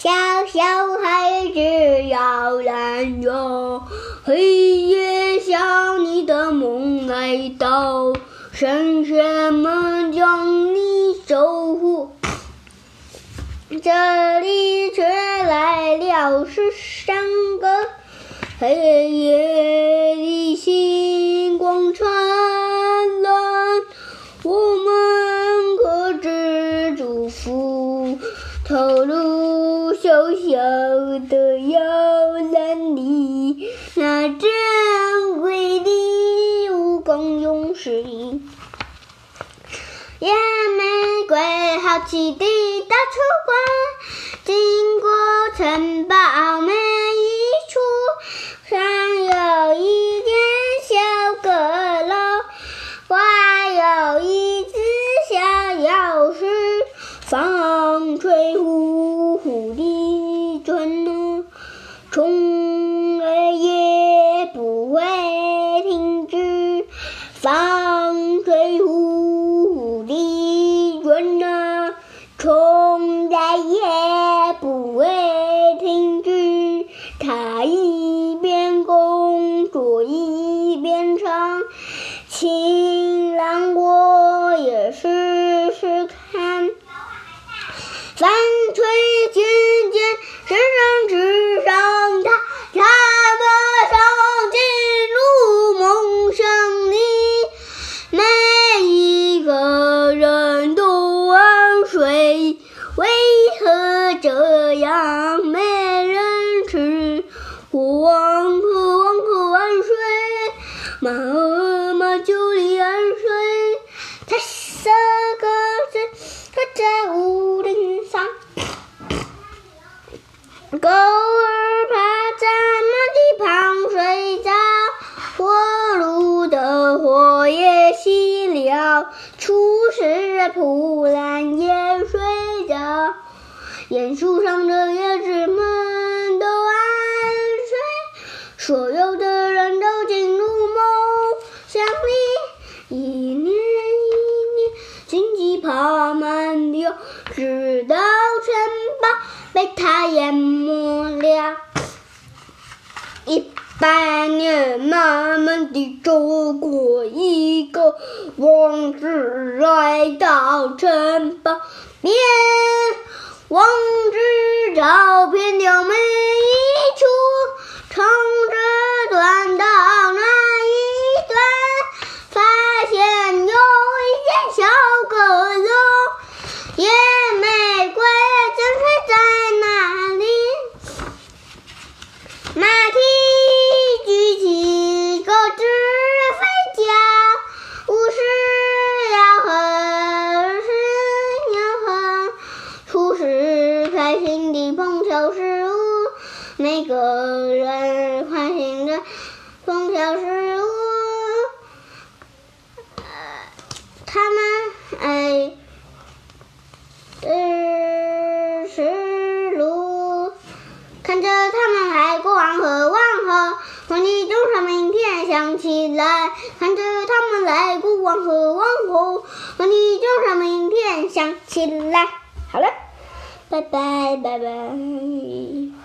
小小孩子要懒惰，黑夜像你的梦来到，神什么将你守护。这里却来了13个黑夜的星光灿烂，我们各自祝福投入小小的摇篮里，那珍贵的无光勇士野玫瑰，好奇地到处逛，经过城堡每一处，上有一间小阁楼，花有一只小钥匙，风吹呼呼地转动，虫儿也不会停止，风吹虫再也不会停止，它一边工作一边唱，请让我也试试看。风吹尖尖，伸上枝上它，它马上进入梦乡里，每一个人都安睡。为何这样没人吃？国王和王后安睡，马儿马厩里安睡，彩色鸽子它在屋顶上，狗儿趴在马蹄旁睡着，火炉的火也熄了，厨师普兰也睡着，椰树上的叶子们都安睡，所有的人都进入梦乡里。一年一年，荆棘爬满地，直到城堡被它淹没了。100年慢慢地走过，一个王子来到城堡边，王子找遍了每一处，从这段到那一段，发现有一间小阁楼，野玫瑰正睡在那里，马蹄举起钩子飞脚，巫师要和巫师要和厨师开心地烹调食物，每个人欢喜地烹调食物，他们食炉看着他们还国王和王后从地钟上鸣片响起来，看着他们来，国王和王后从地钟上鸣片响起来。好了，拜拜拜拜。